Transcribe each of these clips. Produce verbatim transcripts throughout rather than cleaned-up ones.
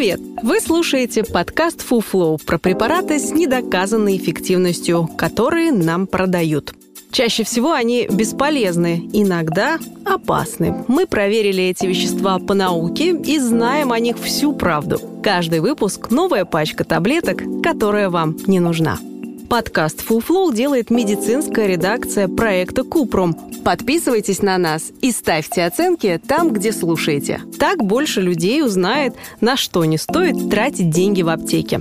Привет! Вы слушаете подкаст Fuflow про препараты с недоказанной эффективностью, которые нам продают. Чаще всего они бесполезны, иногда опасны. Мы проверили эти вещества по науке и знаем о них всю правду. Каждый выпуск – новая пачка таблеток, которая вам не нужна. Подкаст Fuflow делает медицинская редакция проекта Купрум. Подписывайтесь на нас и ставьте оценки там, где слушаете. Так больше людей узнает, на что не стоит тратить деньги в аптеке.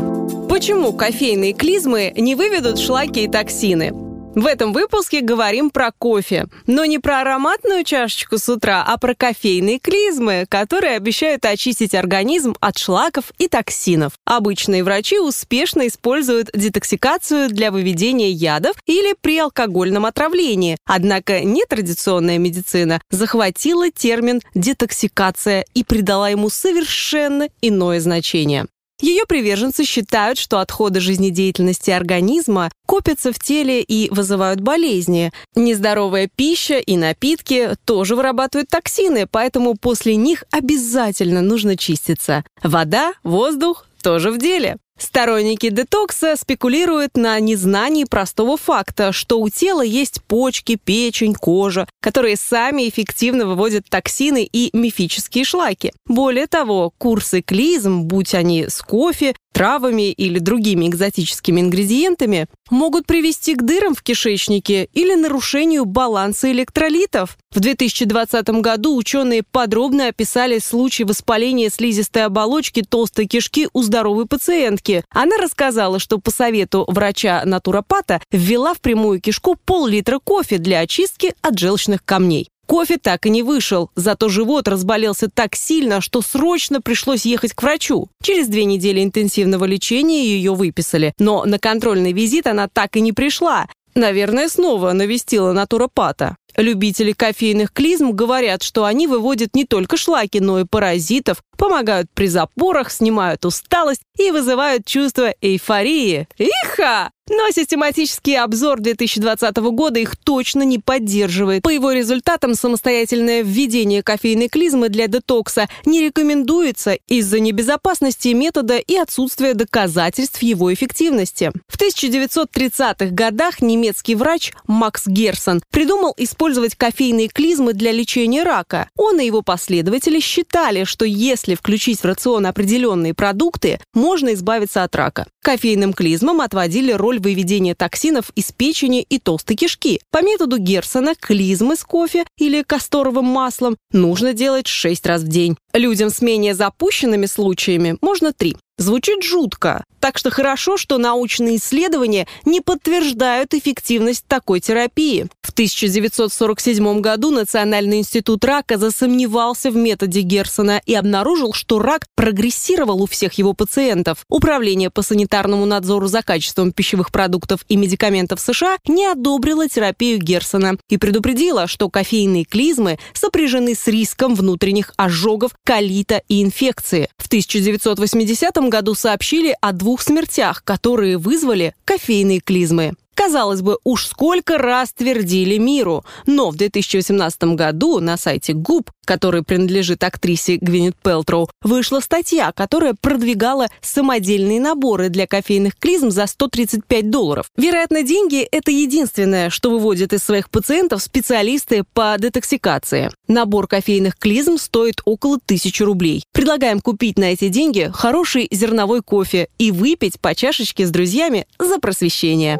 Почему кофейные клизмы не выведут шлаки и токсины? В этом выпуске говорим про кофе, но не про ароматную чашечку с утра, а про кофейные клизмы, которые обещают очистить организм от шлаков и токсинов. Обычные врачи успешно используют детоксикацию для выведения ядов или при алкогольном отравлении. Однако нетрадиционная медицина захватила термин детоксикация и придала ему совершенно иное значение. Ее приверженцы считают, что отходы жизнедеятельности организма копятся в теле и вызывают болезни. Нездоровая пища и напитки тоже вырабатывают токсины, поэтому после них обязательно нужно чиститься. Вода, воздух тоже в деле. Сторонники детокса спекулируют на незнании простого факта, что у тела есть почки, печень, кожа, которые сами эффективно выводят токсины и мифические шлаки. Более того, курсы клизм, будь они с кофе, травами или другими экзотическими ингредиентами, могут привести к дырам в кишечнике или нарушению баланса электролитов. В две тысячи двадцатом году ученые подробно описали случай воспаления слизистой оболочки толстой кишки у здоровой пациентки. Она рассказала, что по совету врача-натуропата ввела в прямую кишку пол-литра кофе для очистки от желчных камней. Кофе так и не вышел, зато живот разболелся так сильно, что срочно пришлось ехать к врачу. Через две недели интенсивного лечения ее выписали, но на контрольный визит она так и не пришла. Наверное, снова навестила натуропата. Любители кофейных клизм говорят, что они выводят не только шлаки, но и паразитов, помогают при запорах, снимают усталость и вызывают чувство эйфории. Иха! Но систематический обзор две тысячи двадцатого года их точно не поддерживает. По его результатам самостоятельное введение кофейной клизмы для детокса не рекомендуется из-за небезопасности метода и отсутствия доказательств его эффективности. В тысяча девятьсот тридцатых годах немецкий врач Макс Герсон придумал использовать кофейные клизмы для лечения рака. Он и его последователи считали, что если включить в рацион определенные продукты, можно избавиться от рака. Кофейным клизмам отводили роль выведения токсинов из печени и толстой кишки. По методу Герсона клизмы с кофе или касторовым маслом нужно делать шесть раз в день. Людям с менее запущенными случаями можно три. Звучит жутко. Так что хорошо, что научные исследования не подтверждают эффективность такой терапии. В тысяча девятьсот сорок седьмом году Национальный институт рака засомневался в методе Герсона и обнаружил, что рак прогрессировал у всех его пациентов. Управление по санитарному надзору за качеством пищевых продуктов и медикаментов США не одобрило терапию Герсона и предупредило, что кофейные клизмы сопряжены с риском внутренних ожогов, колита и инфекции. В тысяча девятьсот восьмидесятом году сообщили о двух смертях, которые вызвали кофейные клизмы. Казалось бы, уж сколько раз твердили миру. Но в две тысячи восемнадцатом году на сайте Goop, который принадлежит актрисе Гвинет Пелтроу, вышла статья, которая продвигала самодельные наборы для кофейных клизм за сто тридцать пять долларов. Вероятно, деньги – это единственное, что выводят из своих пациентов специалисты по детоксикации. Набор кофейных клизм стоит около тысячи рублей. Предлагаем купить на эти деньги хороший зерновой кофе и выпить по чашечке с друзьями за просвещение.